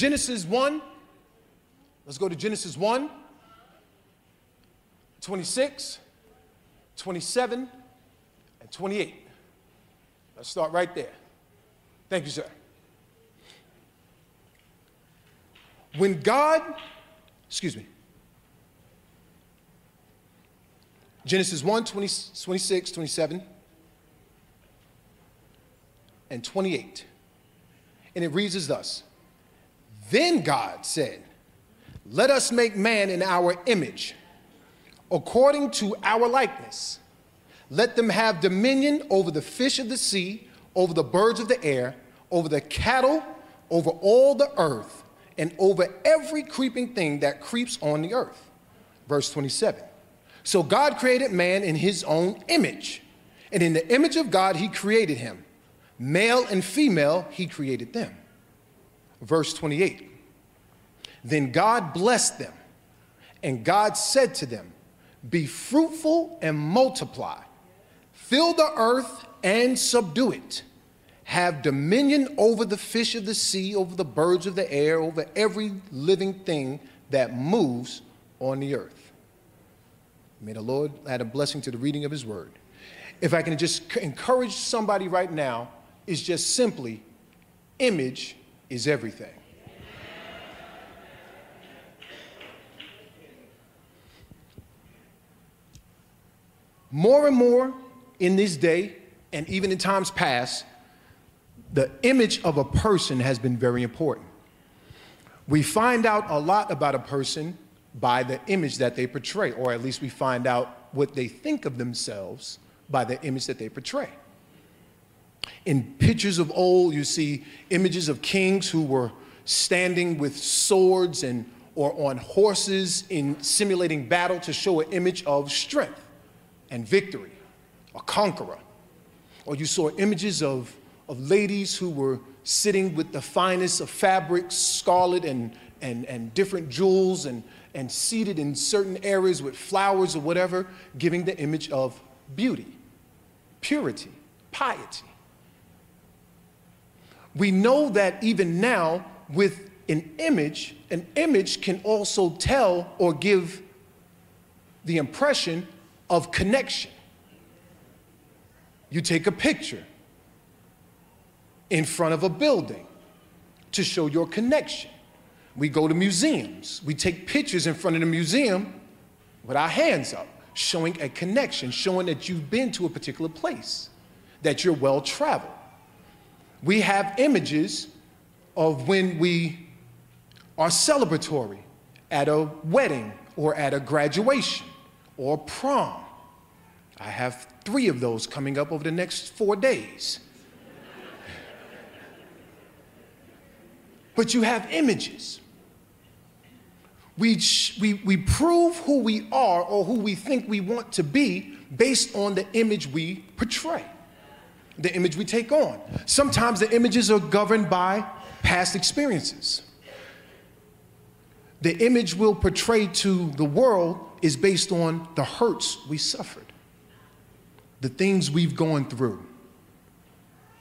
Genesis 1. Let's go to Genesis 1, 26, 27, and 28. Let's start right there. Thank you, sir. When God, Genesis 1, 26, 27, and 28. And it reads as thus. Then God said, let us make man in our image, according to our likeness. Let them have dominion over the fish of the sea, over the birds of the air, over the cattle, over all the earth, and over every creeping thing that creeps on the earth. Verse 27. So God created man in his own image, and in the image of God he created him. Male and female he created them. Verse 28. Then God blessed them, and God said to them, be fruitful and multiply. Fill the earth and subdue it. Have dominion over the fish of the sea, over the birds of the air, over every living thing that moves on the earth. May the Lord add a blessing to the reading of his word. If I can just encourage somebody right now, it's just simply, image is everything. More and more in this day, and even in times past, the image of a person has been very important. We find out a lot about a person by the image that they portray, or at least we find out what they think of themselves by the image that they portray. In pictures of old, you see images of kings who were standing with swords and or on horses in simulating battle to show an image of strength and victory, a conqueror. Or you saw images of ladies who were sitting with the finest of fabrics, scarlet and different jewels, and seated in certain areas with flowers or whatever, giving the image of beauty, purity, piety. We know that even now with an image can also tell or give the impression of connection. You take a picture in front of a building to show your connection. We go to museums. We take pictures in front of the museum with our hands up, showing a connection, showing that you've been to a particular place, that you're well-traveled. We have images of when we are celebratory at a wedding or at a graduation or prom. I have 3 of those coming up over the next 4 days. But you have images. We prove who we are or who we think we want to be based on the image we portray, the image we take on. Sometimes the images are governed by past experiences. The image we'll portray to the world is based on the hurts we suffered, the things we've gone through,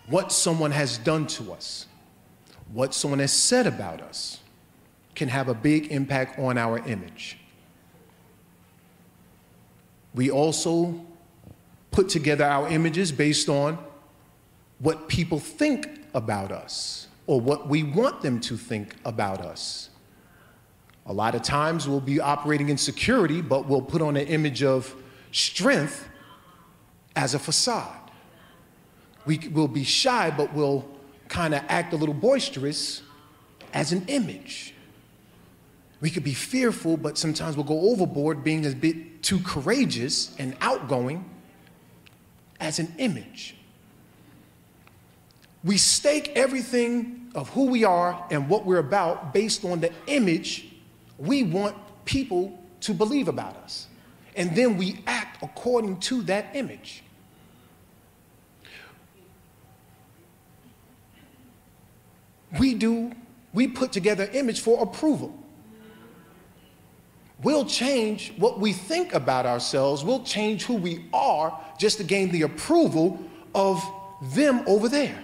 what someone has done to us. What someone has said about us can have a big impact on our image. We also put together our images based on what people think about us or what we want them to think about us. A lot of times we'll be operating in security, but we'll put on an image of strength as a facade. We will be shy, but we'll kind of act a little boisterous as an image. We could be fearful, but sometimes we'll go overboard being a bit too courageous and outgoing as an image. We stake everything of who we are and what we're about based on the image we want people to believe about us. And then we act according to that image. We put together an image for approval. We'll change what we think about ourselves. We'll change who we are just to gain the approval of them over there.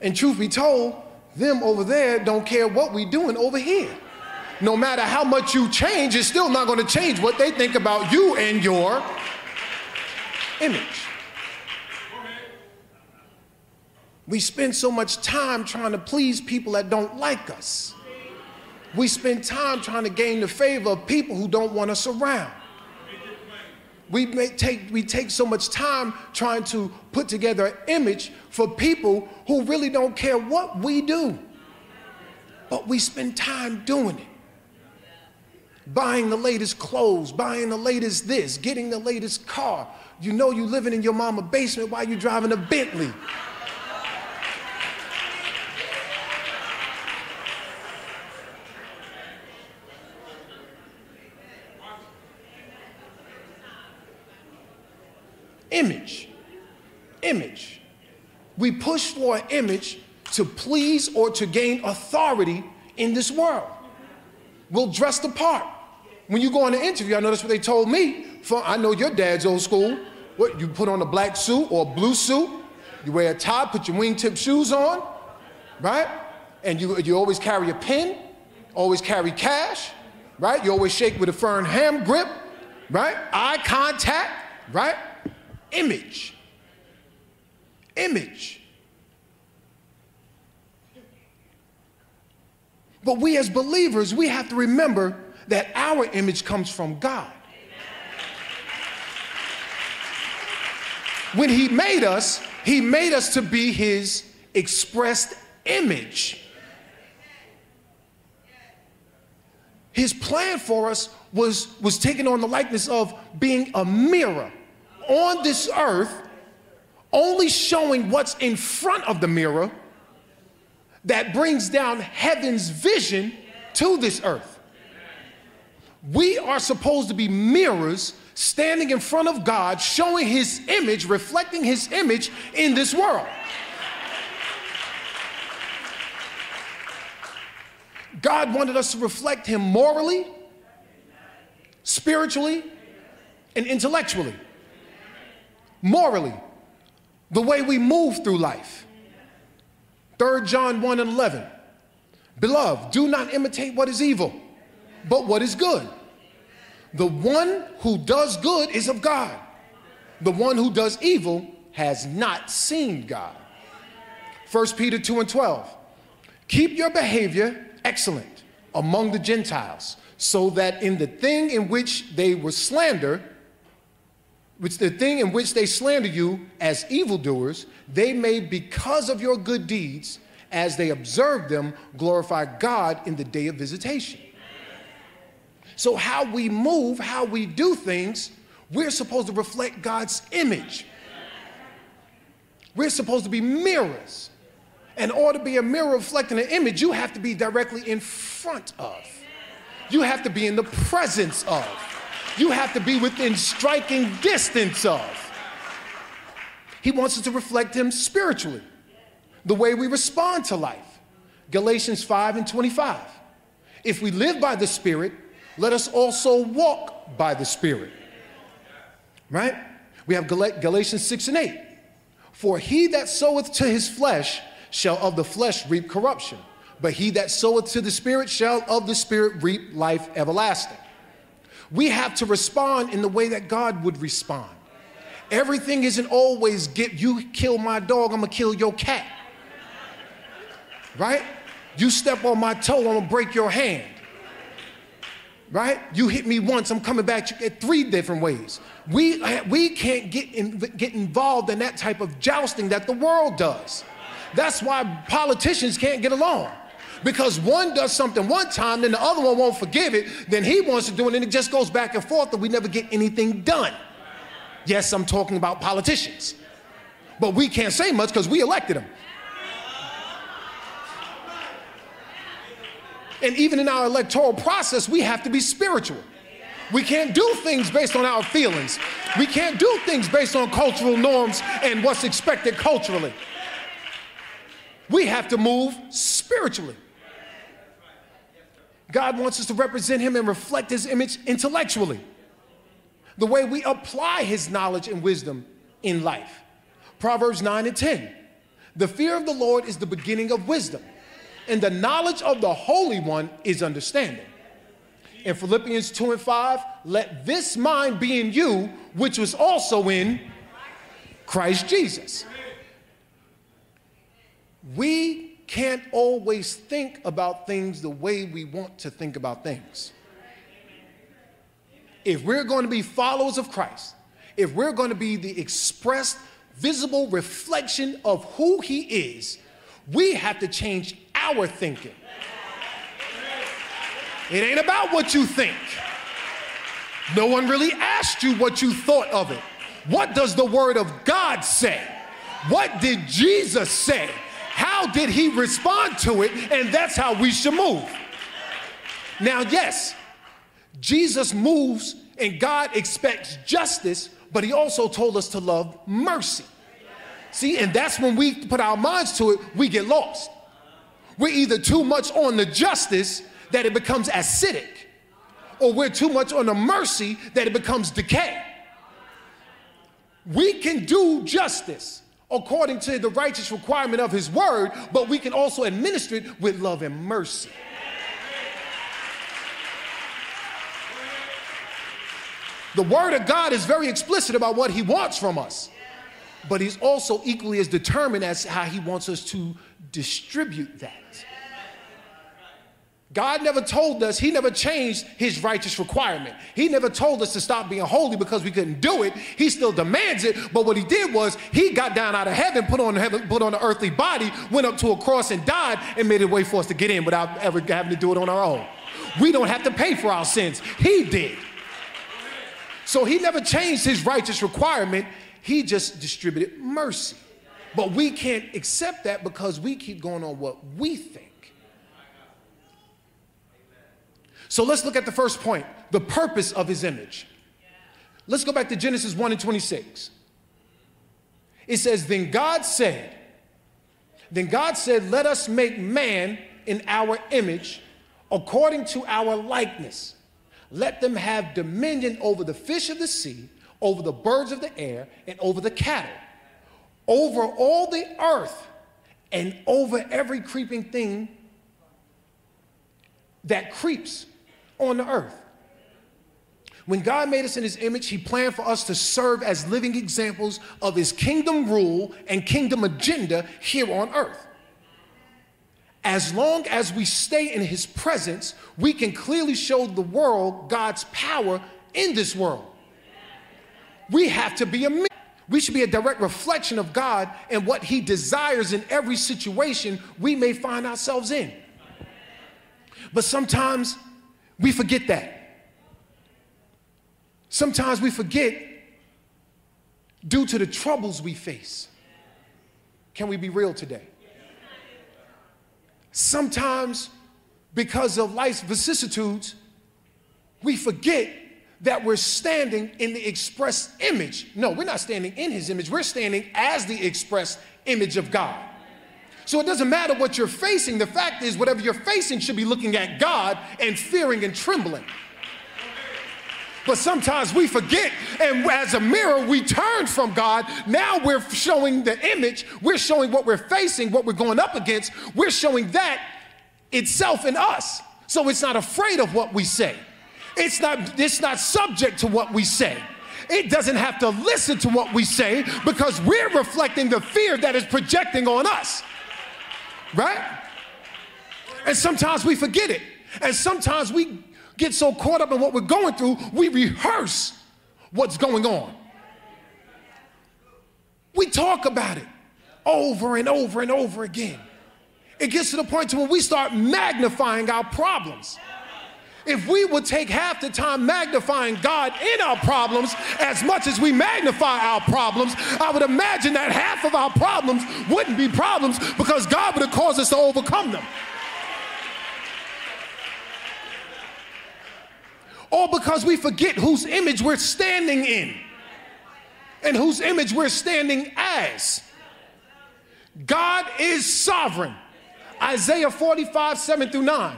And truth be told, Them over there don't care what we doing over here. No matter how much you change, it's still not going to change what they think about you and your image. We spend so much time trying to please people that don't like us. We spend time trying to gain the favor of people who don't want us around. We take so much time trying to put together an image for people who really don't care what we do. But we spend time doing it. Buying the latest clothes, buying the latest this, getting the latest car. You know you're living in your mama's basement while you're driving a Bentley. Image. Image. We push for an image to please or to gain authority in this world. We'll dress the part. When you go on an interview, I know that's what they told me. I know your dad's old school. What, you put on a black suit or a blue suit, you wear a tie, put your wingtip shoes on, right? And you always carry a pen, always carry cash, right? You always shake with a firm hand grip, right? Eye contact, right? Image. Image. But we as believers, we have to remember that our image comes from God. When He made us to be His expressed image. His plan for us was taking on the likeness of being a mirror on this earth, only showing what's in front of the mirror that brings down heaven's vision to this earth. We are supposed to be mirrors standing in front of God, showing His image, reflecting His image in this world. God wanted us to reflect Him morally, spiritually, and intellectually. Morally, the way we move through life. 3 John 1:11. Beloved, do not imitate what is evil, but what is good. The one who does good is of God. The one who does evil has not seen God. 1 Peter 2:12. Keep your behavior excellent among the Gentiles, so that in the thing in which they were slandered, the thing in which they slander you as evildoers, they may, because of your good deeds, as they observe them, glorify God in the day of visitation. So how we move, how we do things, we're supposed to reflect God's image. We're supposed to be mirrors. In order to be a mirror reflecting an image, you have to be directly in front of. You have to be in the presence of. You have to be within striking distance of. He wants us to reflect Him spiritually, the way we respond to life. Galatians 5:25. If we live by the Spirit, let us also walk by the Spirit. Right? We have Galatians 6:8. For he that soweth to his flesh shall of the flesh reap corruption, but he that soweth to the Spirit shall of the Spirit reap life everlasting. We have to respond in the way that God would respond. Everything isn't always you kill my dog, I'm gonna kill your cat. Right? You step on my toe, I'm gonna break your hand. Right? You hit me once, I'm coming back at 3 different ways. We can't get involved in that type of jousting that the world does. That's why politicians can't get along. Because one does something one time, then the other one won't forgive it, then he wants to do it, and it just goes back and forth, and we never get anything done. Yes, I'm talking about politicians. But we can't say much because we elected them. And even in our electoral process, we have to be spiritual. We can't do things based on our feelings. We can't do things based on cultural norms and what's expected culturally. We have to move spiritually. God wants us to represent Him and reflect His image intellectually, the way we apply His knowledge and wisdom in life. Proverbs 9:10, the fear of the Lord is the beginning of wisdom, and the knowledge of the Holy One is understanding. In Philippians 2:5, let this mind be in you, which was also in Christ Jesus. We can't always think about things the way we want to think about things. If we're going to be followers of Christ, if we're going to be the expressed, visible reflection of who he is, we have to change our thinking. It ain't about what you think. No one really asked you what you thought of it. What does the Word of God say? What did Jesus say? How did he respond to it? And that's how we should move. Now, yes, Jesus moves and God expects justice, but he also told us to love mercy. See, and that's when we put our minds to it, we get lost. We're either too much on the justice that it becomes acidic, or we're too much on the mercy that it becomes decay. We can do justice according to the righteous requirement of his word, but we can also administer it with love and mercy. The word of God is very explicit about what he wants from us, but he's also equally as determined as how he wants us to distribute that. God never told us, he never changed his righteous requirement. He never told us to stop being holy because we couldn't do it. He still demands it, but what he did was he got down out of heaven, put on an earthly body, went up to a cross and died and made a way for us to get in without ever having to do it on our own. We don't have to pay for our sins. He did. So he never changed his righteous requirement. He just distributed mercy. But we can't accept that because we keep going on what we think. So let's look at the first point, the purpose of his image. Let's go back to Genesis 1:26. It says, then God said, let us make man in our image according to our likeness. Let them have dominion over the fish of the sea, over the birds of the air, and over the cattle, over all the earth, and over every creeping thing that creeps on the earth. When God made us in his image, he planned for us to serve as living examples of his kingdom rule and kingdom agenda here on earth. As long as we stay in his presence, we can clearly show the world God's power in this world. We have to be a mirror. We should be a direct reflection of God and what he desires in every situation we may find ourselves in. But sometimes we forget that. Sometimes we forget due to the troubles we face. Can we be real today? Sometimes, because of life's vicissitudes, we forget that we're standing in the express image. No, we're not standing in his image. We're standing as the express image of God. So it doesn't matter what you're facing. The fact is, whatever you're facing should be looking at God and fearing and trembling. But sometimes we forget, and as a mirror, we turn from God. Now we're showing the image. We're showing what we're facing, what we're going up against. We're showing that itself in us. So it's not afraid of what we say. It's not subject to what we say. It doesn't have to listen to what we say because we're reflecting the fear that is projecting on us, right? And sometimes we forget it, and sometimes we get so caught up in what we're going through, we rehearse what's going on. We talk about it over and over and over again. It gets to the point to where we start magnifying our problems. If we would take half the time magnifying God in our problems as much as we magnify our problems, I would imagine that half of our problems wouldn't be problems because God would have caused us to overcome them. All because we forget whose image we're standing in and whose image we're standing as. God is sovereign. Isaiah 45:7-9.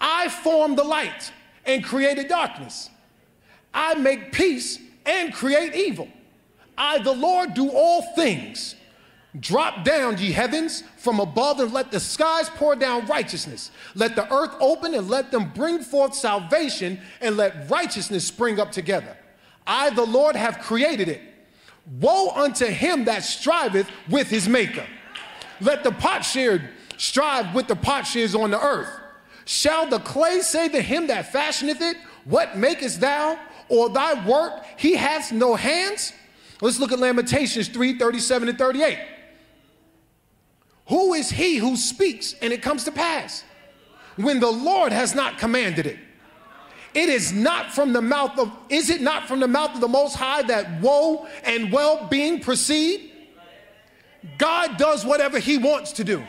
I form the light and created darkness. I make peace and create evil. I, the Lord, do all things. Drop down, ye heavens, from above, and let the skies pour down righteousness. Let the earth open, and let them bring forth salvation, and let righteousness spring up together. I, the Lord, have created it. Woe unto him that striveth with his maker. Let the potsherd strive with the potsherds on the earth. Shall the clay say to him that fashioneth it, what makest thou? Or thy work, he hath no hands? Let's look at Lamentations 3:37-38. Who is he who speaks and it comes to pass, when the Lord has not commanded it? Is it not from the mouth of the Most High that woe and well-being proceed? God does whatever he wants to do.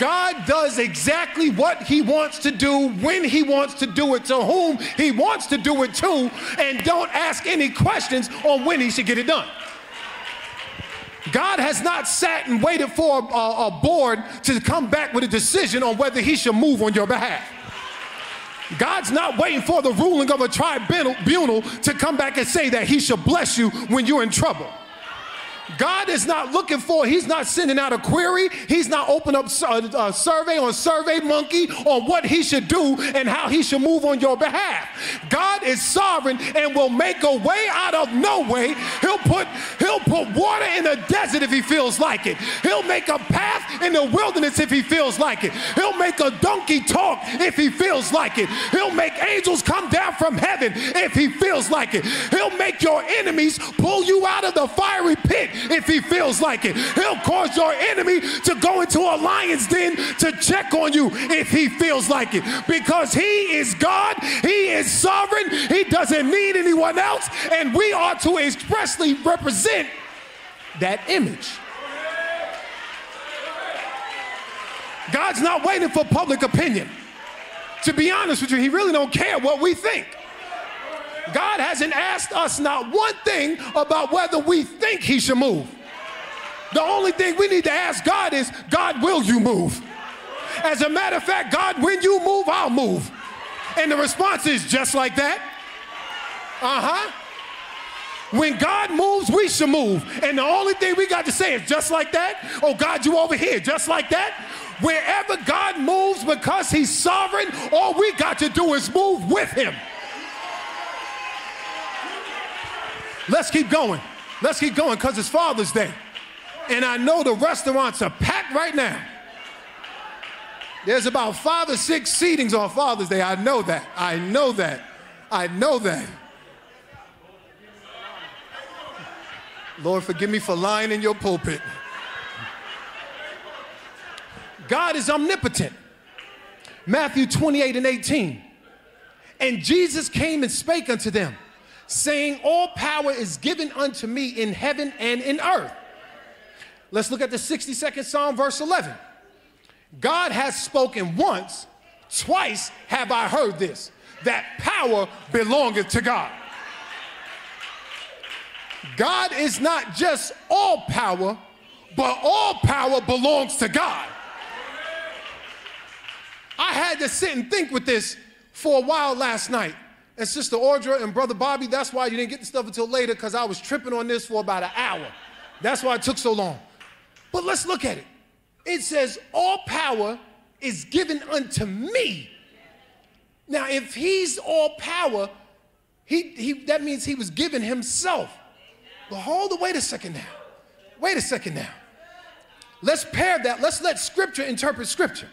God does exactly what he wants to do, when he wants to do it, to whom he wants to do it to, and don't ask any questions on when he should get it done. God has not sat and waited for a board to come back with a decision on whether he should move on your behalf. God's not waiting for the ruling of a tribunal to come back and say that he should bless you when you're in trouble. God is not looking for, he's not sending out a query. He's not opening up a survey on SurveyMonkey on what he should do and how he should move on your behalf. God is sovereign and will make a way out of no way. He'll put water in the desert if he feels like it. He'll make a path in the wilderness if he feels like it. He'll make a donkey talk if he feels like it. He'll make angels come down from heaven if he feels like it. He'll make your enemies pull you out of the fiery pit if he feels like it. He'll cause your enemy to go into a lion's den to check on you if he feels like it. Because he is God, he is sovereign, he doesn't need anyone else, and we are to expressly represent that image. God's not waiting for public opinion. To be honest with you, he really don't care what we think. God hasn't asked us not one thing about whether we think he should move. The only thing we need to ask God is, God, will you move? As a matter of fact, God, when you move, I'll move. And the response is just like that. When God moves, we should move. And the only thing we got to say is just like that. Oh, God, you over here, just like that. Wherever God moves, because he's sovereign, all we got to do is move with him. Let's keep going. Let's keep going, because it's Father's Day. And I know the restaurants are packed right now. There's about 5 or 6 seatings on Father's Day. I know that. I know that. I know that. Lord, forgive me for lying in your pulpit. God is omnipotent. Matthew 28:18. And Jesus came and spake unto them, saying, all power is given unto me in heaven and in earth. Let's look at the 62nd Psalm, verse 11. God has spoken once, twice have I heard this, that power belongeth to God. God is not just all power, but all power belongs to God. I had to sit and think with this for a while last night. And Sister Audra and Brother Bobby, that's why you didn't get the stuff until later, because I was tripping on this for about an hour. That's why it took so long. But let's look at it. It says, all power is given unto me. Now, if he's all power, that means he was given himself. But hold on, wait a second now. Wait a second now. Let's pair that. Let's let Scripture interpret Scripture.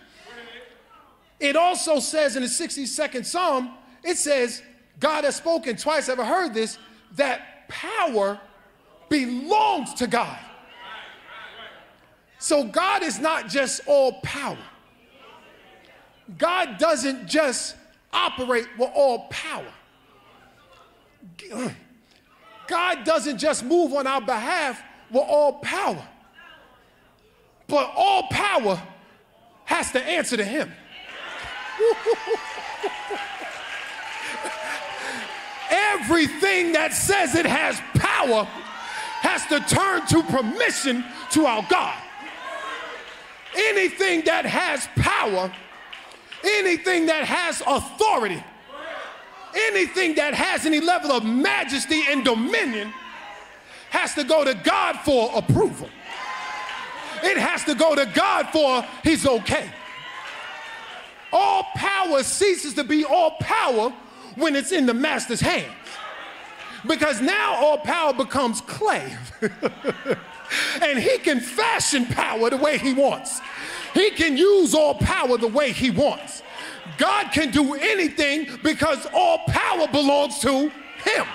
It also says in the 62nd Psalm, it says, God has spoken twice, ever heard this, that power belongs to God. So God is not just all power. God doesn't just operate with all power. God doesn't just move on our behalf with all power. But all power has to answer to him. Everything that says it has power has to turn to permission to our God. Anything that has power, anything that has authority, anything that has any level of majesty and dominion has to go to God for approval. It has to go to God for he's okay. All power ceases to be all power when it's in the master's hands. Because now all power becomes clay. And he can fashion power the way he wants. He can use all power the way he wants. God can do anything because all power belongs to him.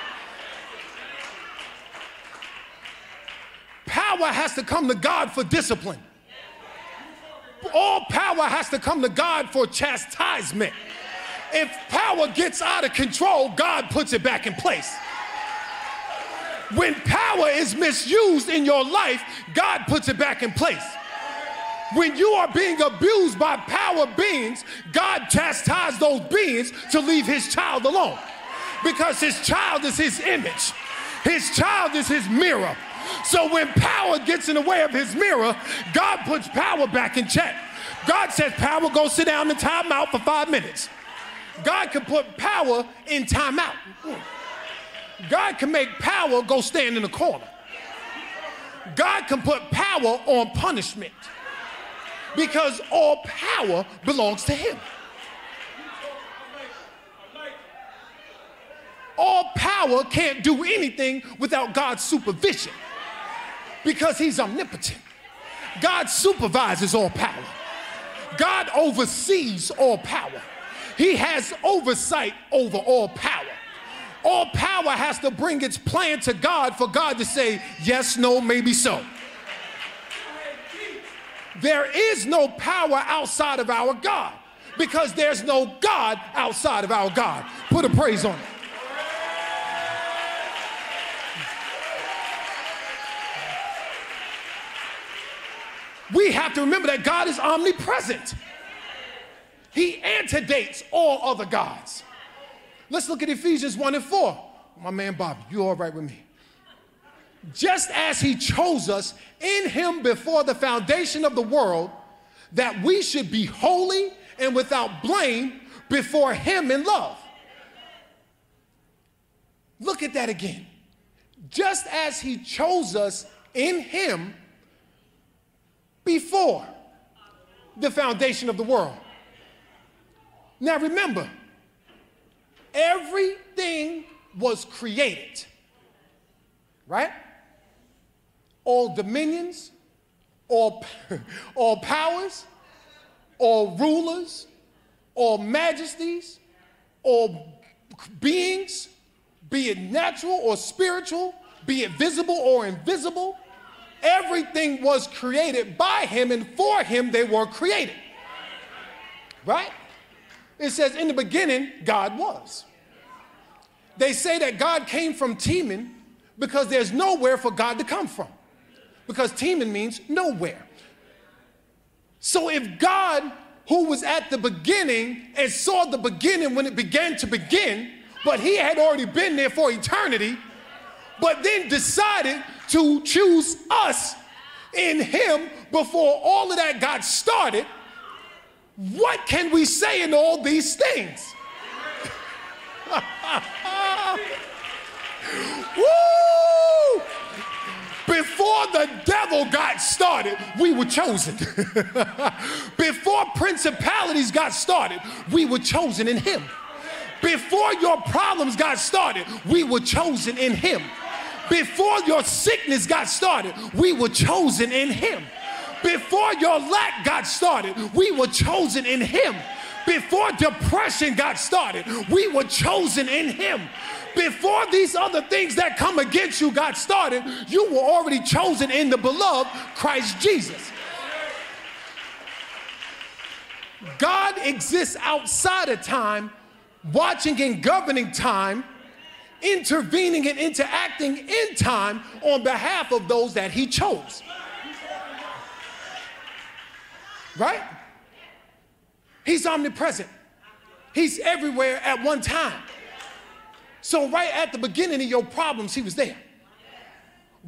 Power has to come to God for discipline. All power has to come to God for chastisement. If power gets out of control, God puts it back in place. When power is misused in your life, God puts it back in place. When you are being abused by power beings, God chastises those beings to leave his child alone. Because his child is his image. His child is his mirror. So when power gets in the way of his mirror, God puts power back in check. God says, power, go sit down in time out for 5 minutes. God can put power in time out. God can make power go stand in the corner. God can put power on punishment. Because all power belongs to him. All power can't do anything without God's supervision. Because he's omnipotent. God supervises all power. God oversees all power. He has oversight over all power. All power has to bring its plan to God for God to say, yes, no, maybe so. There is no power outside of our God because there's no God outside of our God. Put a praise on it. We have to remember that God is omnipresent. He antedates all other gods. Let's look at Ephesians 1:4. My man Bobby, you all right with me? Just as he chose us in him before the foundation of the world, that we should be holy and without blame before him in love. Look at that again. Just as he chose us in him before the foundation of the world. Now remember, everything was created, right? All dominions, all powers, all rulers, all majesties, all beings, be it natural or spiritual, be it visible or invisible, everything was created by him and for him they were created, right? It says, in the beginning, God was. They say that God came from Teman because there's nowhere for God to come from. Because Teman means nowhere. So if God, who was at the beginning and saw the beginning when it began to begin, but he had already been there for eternity, but then decided to choose us in him before all of that got started, what can we say in all these things? Woo! Before the devil got started, we were chosen. Before principalities got started, we were chosen in him. Before your problems got started, we were chosen in him. Before your sickness got started, we were chosen in him. Before your lack got started, we were chosen in him. Before depression got started, we were chosen in him. Before these other things that come against you got started, you were already chosen in the beloved Christ Jesus. God exists outside of time, watching and governing time, intervening and interacting in time on behalf of those that he chose. Right? He's omnipresent. He's everywhere at one time. So right at the beginning of your problems, he was there.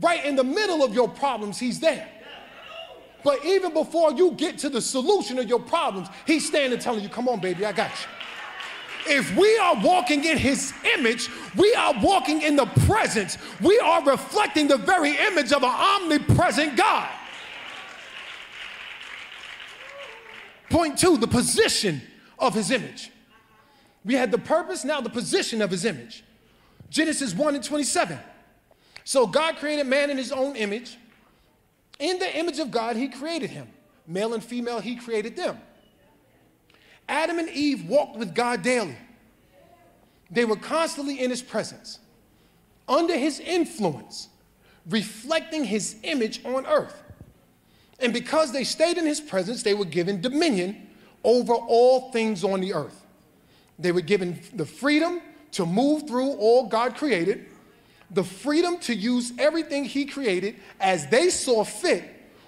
Right in the middle of your problems, he's there. But even before you get to the solution of your problems, he's standing telling you, come on, baby, I got you. If we are walking in his image, we are walking in the presence. We are reflecting the very image of an omnipresent God. Point two, the position of his image. We had the purpose, now the position of his image. Genesis 1:27. So God created man in his own image. In the image of God, he created him. Male and female, he created them. Adam and Eve walked with God daily. They were constantly in his presence, under his influence, reflecting his image on earth. And because they stayed in his presence, they were given dominion over all things on the earth. They were given the freedom to move through all God created, the freedom to use everything he created as they saw fit,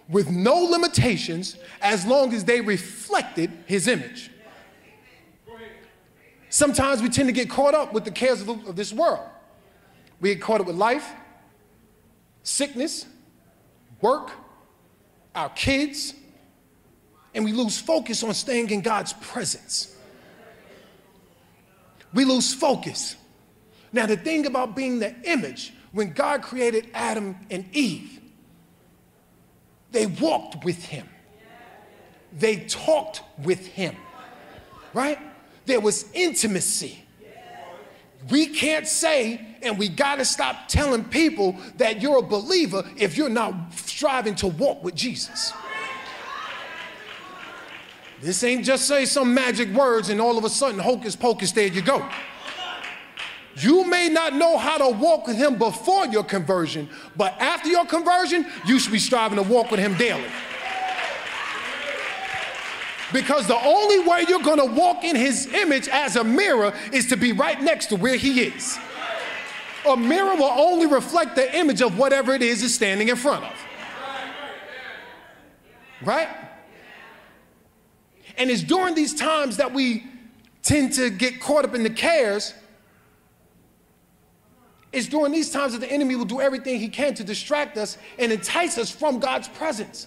with no limitations, as long as they reflected his image. Sometimes we tend to get caught up with the cares of this world. We get caught up with life, sickness, work, our kids, and we lose focus on staying in God's presence. We lose focus. Now, the thing about being the image, when God created Adam and Eve, they walked with him. They talked with him, right? There was intimacy. We can't say, and we got to stop telling people that you're a believer if you're not striving to walk with Jesus. This ain't just say some magic words and all of a sudden, hocus pocus, there you go. You may not know how to walk with him before your conversion, but after your conversion, you should be striving to walk with him daily. Because the only way you're going to walk in his image as a mirror is to be right next to where he is. A mirror will only reflect the image of whatever it is standing in front of. Right? And it's during these times that we tend to get caught up in the cares. It's during these times that the enemy will do everything he can to distract us and entice us from God's presence.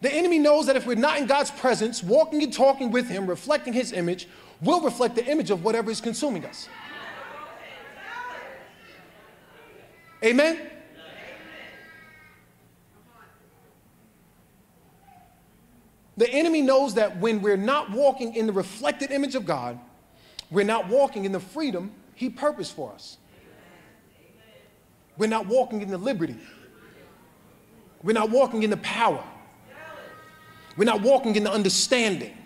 The enemy knows that if we're not in God's presence, walking and talking with him, reflecting his image, will reflect the image of whatever is consuming us. Amen? The enemy knows that when we're not walking in the reflected image of God, we're not walking in the freedom he purposed for us. We're not walking in the liberty. We're not walking in the power. We're not walking in the understanding.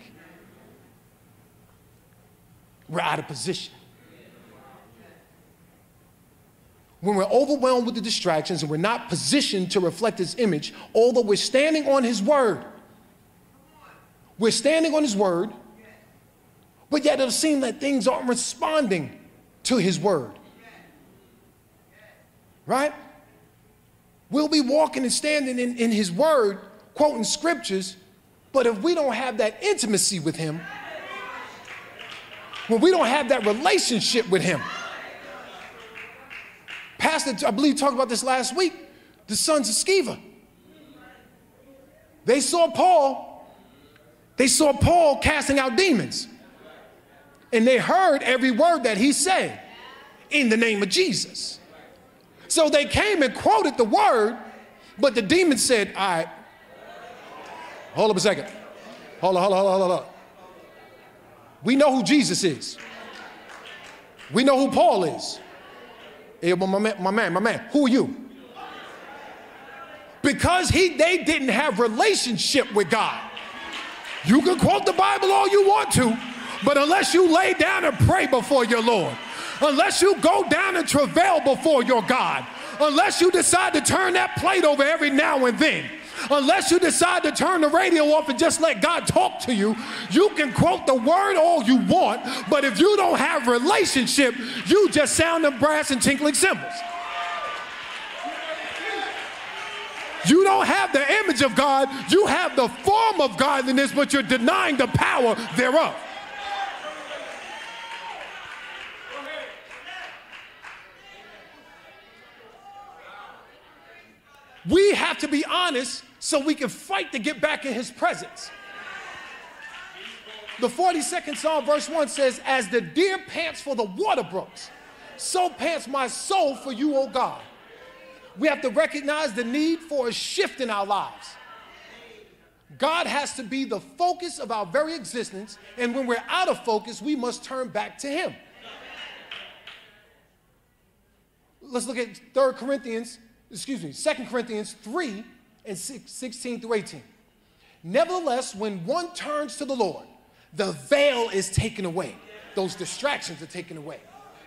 We're out of position. When we're overwhelmed with the distractions and we're not positioned to reflect his image, although we're standing on his word, we're standing on his word, but yet it'll seem that things aren't responding to his word. Right? We'll be walking and standing in his word, quoting scriptures, but if we don't have that intimacy with him, when we don't have that relationship with him. Pastor, I believe, talked about this last week, the sons of Sceva. They saw Paul casting out demons. And they heard every word that he said in the name of Jesus. So they came and quoted the word, but the demon said, all right, hold up a second. Hold on. We know who Jesus is. We know who Paul is. Hey, my man, who are you? Because they didn't have relationship with God. You can quote the Bible all you want to, but unless you lay down and pray before your Lord, unless you go down and travail before your God, unless you decide to turn that plate over every now and then, unless you decide to turn the radio off and just let God talk to you, you can quote the word all you want, but if you don't have relationship, you just sound the brass and tinkling cymbals. You don't have the image of God, you have the form of godliness, but you're denying the power thereof. We have to be honest so we can fight to get back in his presence. The 42nd Psalm, verse 1 says, as the deer pants for the water brooks, so pants my soul for you, O God. We have to recognize the need for a shift in our lives. God has to be the focus of our very existence, and when we're out of focus, we must turn back to him. Let's look at 2 Corinthians 3 and 16 through 18. Nevertheless, when one turns to the Lord, the veil is taken away. Those distractions are taken away.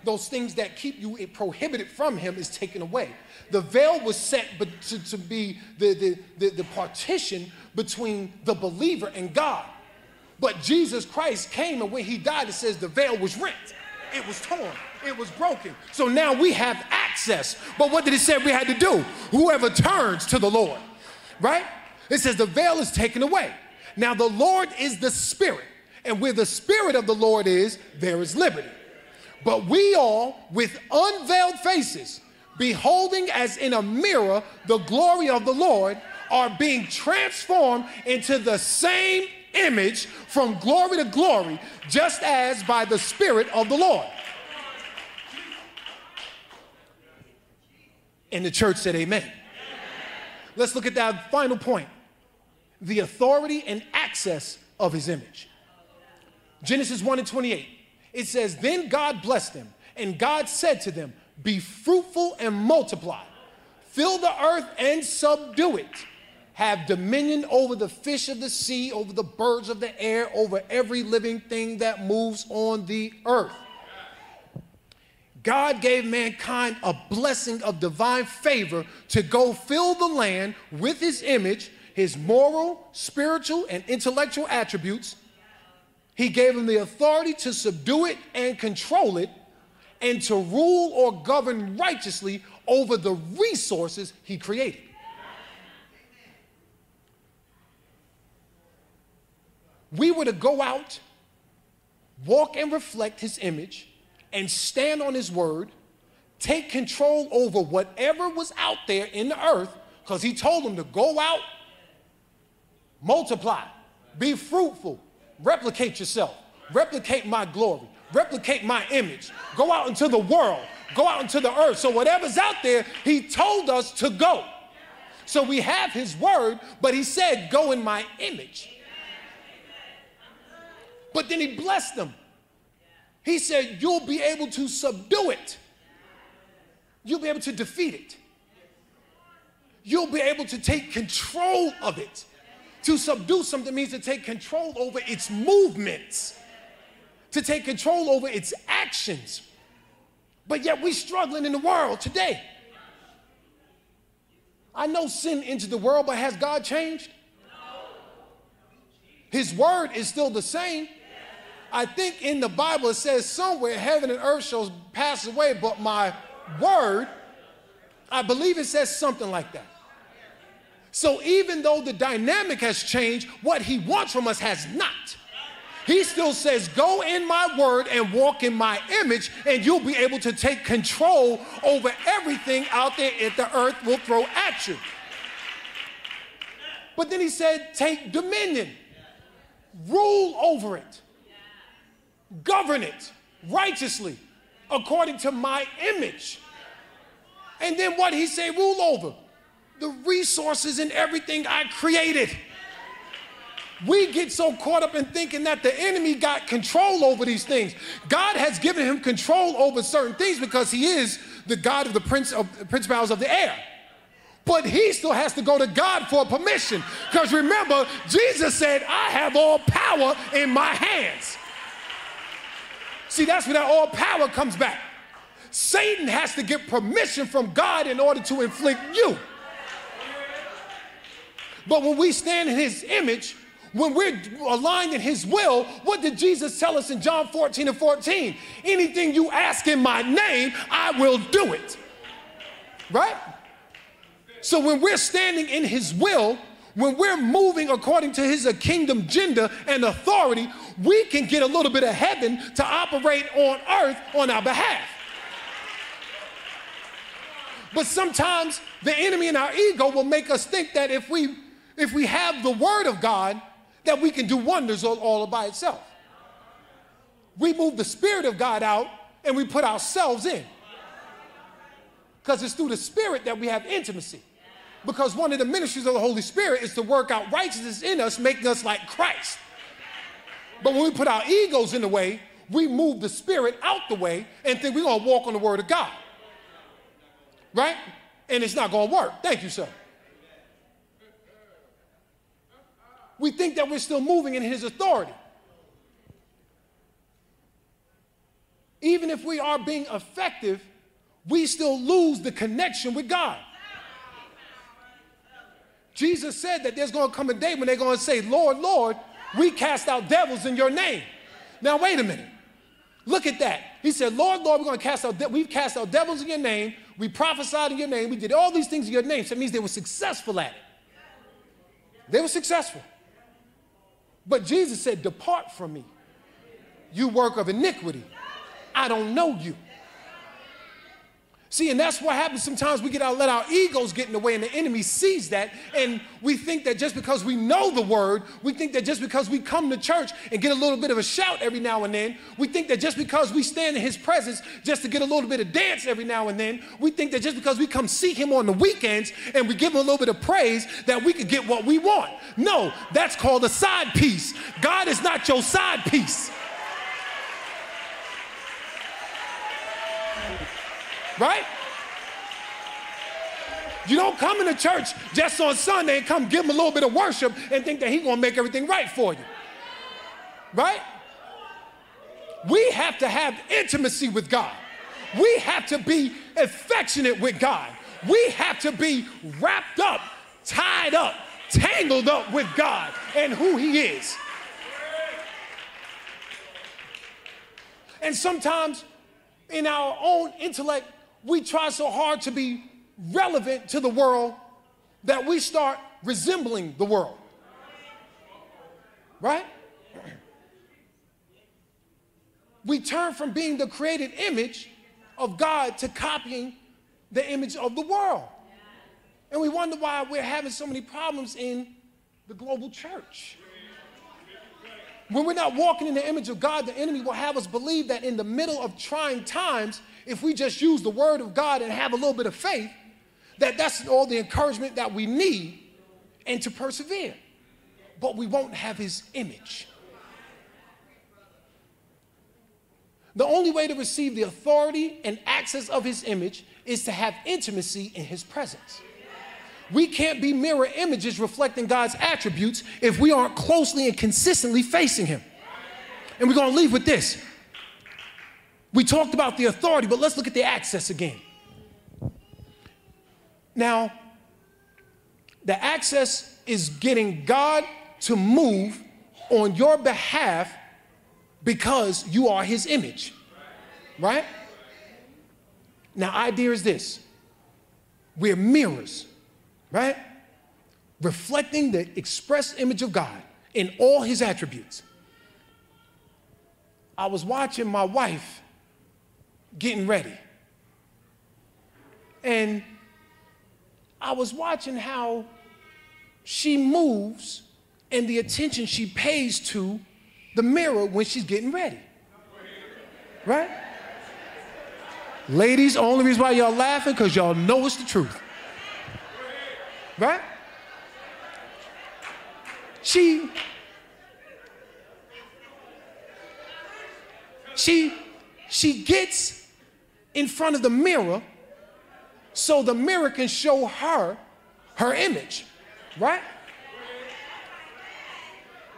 Those things that keep you prohibited from him is taken away. The veil was set to be the partition between the believer and God. But Jesus Christ came, and when he died, it says the veil was rent. It was torn. It was broken. So now we have access. But what did it say we had to do? Whoever turns to the Lord, right? It says the veil is taken away. Now the Lord is the Spirit, and where the Spirit of the Lord is, there is liberty. But we all, with unveiled faces, beholding as in a mirror the glory of the Lord, are being transformed into the same image from glory to glory, just as by the Spirit of the Lord. And the church said amen. Amen. Let's look at that final point. The authority and access of his image. Genesis 1:28. It says, then God blessed them, and God said to them, be fruitful and multiply. Fill the earth and subdue it. Have dominion over the fish of the sea, over the birds of the air, over every living thing that moves on the earth. God gave mankind a blessing of divine favor to go fill the land with his image, his moral, spiritual, and intellectual attributes. He gave them the authority to subdue it and control it, and to rule or govern righteously over the resources he created. We were to go out, walk and reflect his image, and stand on his word, take control over whatever was out there in the earth, because he told them to go out, multiply, be fruitful, replicate yourself, replicate my glory, replicate my image, go out into the world, go out into the earth. So whatever's out there, he told us to go. So we have his word, but he said, go in my image. But then he blessed them. He said, you'll be able to subdue it. You'll be able to defeat it. You'll be able to take control of it. To subdue something means to take control over its movements, to take control over its actions. But yet we're struggling in the world today. I know sin entered the world, but has God changed? His word is still the same. I think in the Bible it says somewhere, heaven and earth shall pass away, but my word, I believe it says something like that. So even though the dynamic has changed, what he wants from us has not. He still says, go in my word and walk in my image, and you'll be able to take control over everything out there that the earth will throw at you. But then he said, take dominion. Rule over it. Govern it righteously according to my image. And then what he say rule over? The resources and everything I created. We get so caught up in thinking that the enemy got control over these things. God has given him control over certain things because he is the God of the principalities of the air. But he still has to go to God for permission. Because remember, Jesus said, I have all power in my hands. See, that's where that all power comes back. Satan has to get permission from God in order to inflict you. But when we stand in his image, when we're aligned in his will, what did Jesus tell us in John 14:14? Anything you ask in my name, I will do it. Right? So when we're standing in his will, when we're moving according to his kingdom agenda and authority, we can get a little bit of heaven to operate on earth on our behalf. But sometimes the enemy and our ego will make us think that if we have the word of God, that we can do wonders all by itself. we move the Spirit of God out and we put ourselves in. Because it's through the Spirit that we have intimacy. Because one of the ministries of the Holy Spirit is to work out righteousness in us, making us like Christ. But when we put our egos in the way, we move the Spirit out the way and think we're going to walk on the Word of God. Right? And it's not going to work. Thank you, sir. We think that we're still moving in His authority. Even if we are being effective, we still lose the connection with God. Jesus said that there's going to come a day when they're going to say, Lord, Lord, we cast out devils in your name. Now, wait a minute. Look at that. He said, Lord, Lord, we're going to cast out devils in your name. We prophesied in your name. We did all these things in your name. So that means they were successful at it. They were successful. But Jesus said, depart from me, you work of iniquity. I don't know you. See, and that's what happens sometimes. We let our egos get in the way, and the enemy sees that, and we think that just because we know the word, we think that just because we come to church and get a little bit of a shout every now and then, we think that just because we stand in His presence just to get a little bit of dance every now and then, we think that just because we come seek Him on the weekends and we give Him a little bit of praise that we could get what we want. No, that's called a side piece. God is not your side piece. Right? You don't come into church just on Sunday and come give Him a little bit of worship and think that He's going to make everything right for you. Right? We have to have intimacy with God. We have to be affectionate with God. We have to be wrapped up, tied up, tangled up with God and who He is. And sometimes in our own intellect, we try so hard to be relevant to the world that we start resembling the world. Right? We turn from being the created image of God to copying the image of the world. And we wonder why we're having so many problems in the global church. When we're not walking in the image of God, the enemy will have us believe that in the middle of trying times, if we just use the word of God and have a little bit of faith, that that's all the encouragement that we need and to persevere. But we won't have His image. The only way to receive the authority and access of His image is to have intimacy in His presence. We can't be mirror images reflecting God's attributes if we aren't closely and consistently facing Him. And we're going to leave with this. We talked about the authority, but let's look at the access again. Now, the access is getting God to move on your behalf because you are His image, right? Now, idea is this. We're mirrors. Right? Reflecting the express image of God in all His attributes. I was watching my wife getting ready. And I was watching how she moves and the attention she pays to the mirror when she's getting ready. Right? Ladies, the only reason why y'all laughing because y'all know it's the truth. Right? She gets in front of the mirror so the mirror can show her image, right?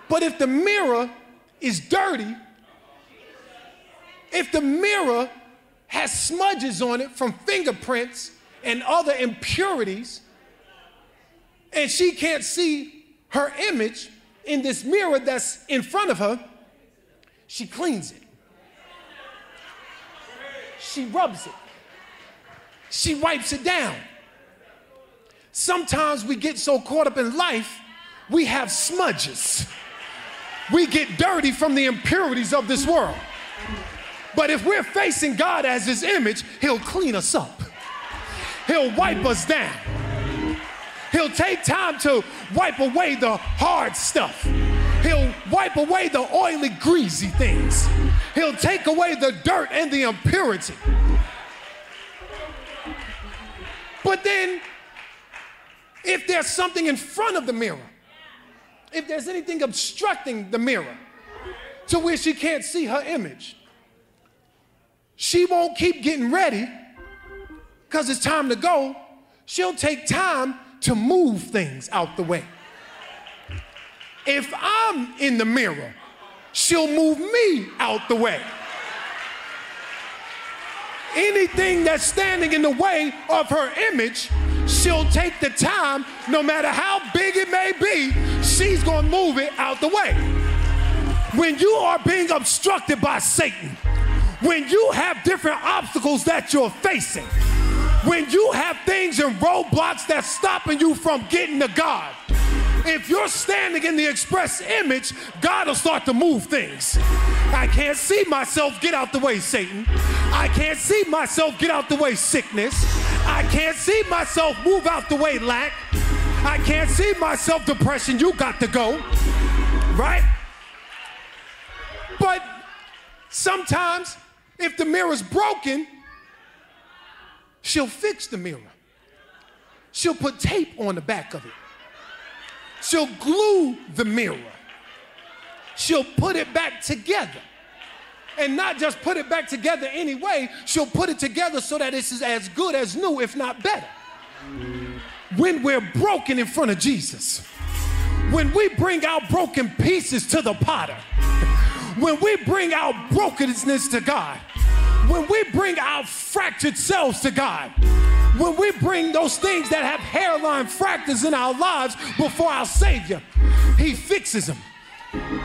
But if the mirror is dirty, if the mirror has smudges on it from fingerprints and other impurities, and she can't see her image in this mirror that's in front of her, she cleans it. She rubs it. She wipes it down. Sometimes we get so caught up in life, we have smudges. We get dirty from the impurities of this world. But if we're facing God as His image, He'll clean us up. He'll wipe us down. He'll take time to wipe away the hard stuff. He'll wipe away the oily, greasy things. He'll take away the dirt and the impurity. But then, if there's something in front of the mirror, if there's anything obstructing the mirror to where she can't see her image, she won't keep getting ready because it's time to go. She'll take time to move things out the way. If I'm in the mirror, she'll move me out the way. Anything that's standing in the way of her image, she'll take the time, no matter how big it may be, she's gonna move it out the way. When you are being obstructed by Satan, when you have different obstacles that you're facing, when you have things and roadblocks that's stopping you from getting to God, if you're standing in the express image, God will start to move things. I can't see myself. Get out the way, Satan. I can't see myself. Get out the way, sickness. I can't see myself. Move out the way, lack. I can't see myself, depression. You got to go, right? But sometimes if the mirror's broken, she'll fix the mirror. She'll put tape on the back of it. She'll glue the mirror. She'll put it back together. And not just put it back together anyway, she'll put it together so that it's as good as new, if not better. When we're broken in front of Jesus, when we bring our broken pieces to the potter, when we bring our brokenness to God, when we bring our fractured selves to God, when we bring those things that have hairline fractures in our lives before our Savior, He fixes them.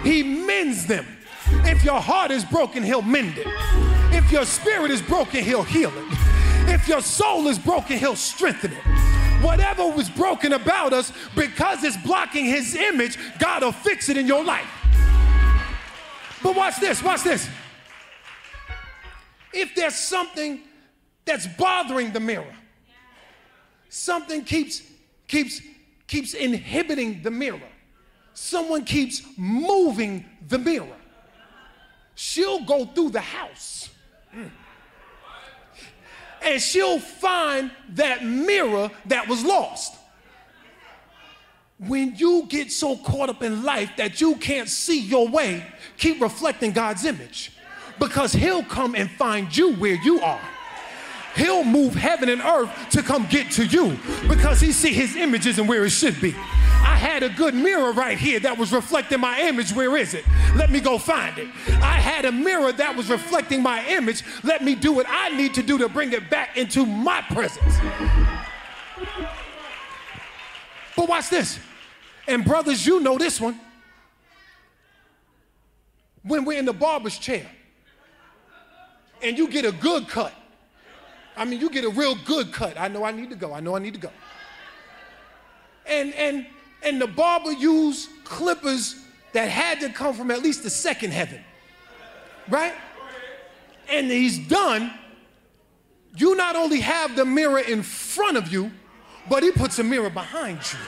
He mends them. If your heart is broken, He'll mend it. If your spirit is broken, He'll heal it. If your soul is broken, He'll strengthen it. Whatever was broken about us, because it's blocking His image, God will fix it in your life. But watch this, watch this. If there's something that's bothering the mirror, something keeps inhibiting the mirror, someone keeps moving the mirror, she'll go through the house and she'll find that mirror that was lost. When you get so caught up in life that you can't see your way, keep reflecting God's image, because He'll come and find you where you are. He'll move heaven and earth to come get to you, because He see His image isn't where it should be. I had a good mirror right here that was reflecting my image. Where is it? Let me go find it. I had a mirror that was reflecting my image. Let me do what I need to do to bring it back into my presence. But watch this. And brothers, you know this one. When we're in the barber's chair and you get a good cut, I mean, you get a real good cut. I know I need to go. I know I need to go. And the barber used clippers that had to come from at least the second heaven, right? And he's done. You not only have the mirror in front of you, but he puts a mirror behind you.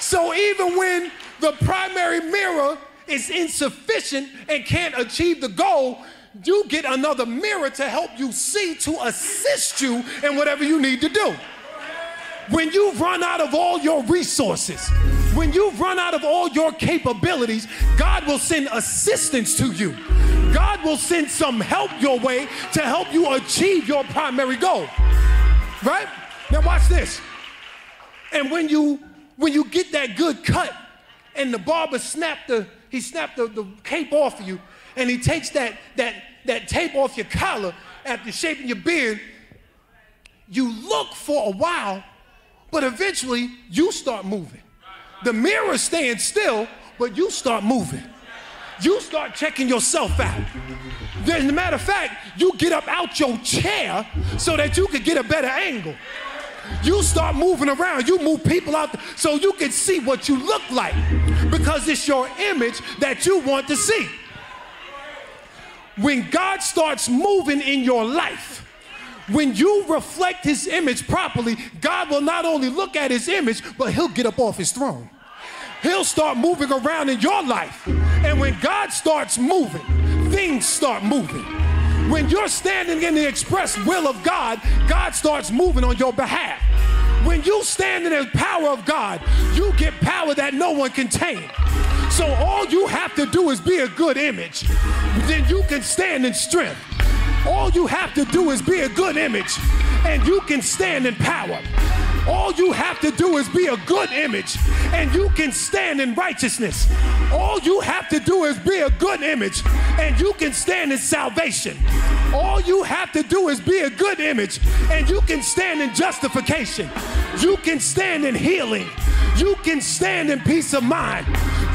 So even when the primary mirror is insufficient and can't achieve the goal, you get another mirror to help you see, to assist you in whatever you need to do. When you've run out of all your resources, when you've run out of all your capabilities, God will send assistance to you. God will send some help your way to help you achieve your primary goal, right? Now watch this. And when you get that good cut and the barber snapped the cape off of you, and he takes that tape off your collar after shaping your beard, you look for a while, but eventually you start moving. The mirror stands still, but you start moving. You start checking yourself out. As a matter of fact, you get up out your chair so that you could get a better angle. You start moving around. You move people out so you can see what you look like, because it's your image that you want to see. When God starts moving in your life, when you reflect His image properly, God will not only look at His image, but He'll get up off His throne. He'll start moving around in your life. And when God starts moving, things start moving. When you're standing in the express will of God, God starts moving on your behalf. When you stand in the power of God, you get power that no one can tame. So all you have to do is be a good image. Then you can stand in strength. All you have to do is be a good image, and you can stand in power. All you have to do is be a good image, and you can stand in righteousness. All you have to do is be a good image, and you can stand in salvation. All you have to do is be a good image, and you can stand in justification. You can stand in healing. You can stand in peace of mind.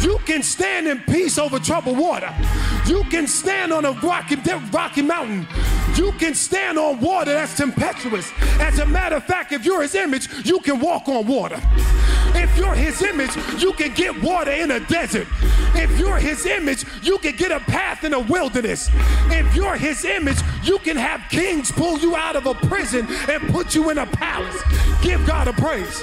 You can stand in peace over troubled water. You can stand on a rocky mountain. You can stand on water that's tempestuous. As a matter of fact, if you're his image, you can walk on water. If you're his image, you can get water in a desert. If you're his image, you can get a path in a wilderness. If you're his image, you can have kings pull you out of a prison and put you in a palace. Give God a praise.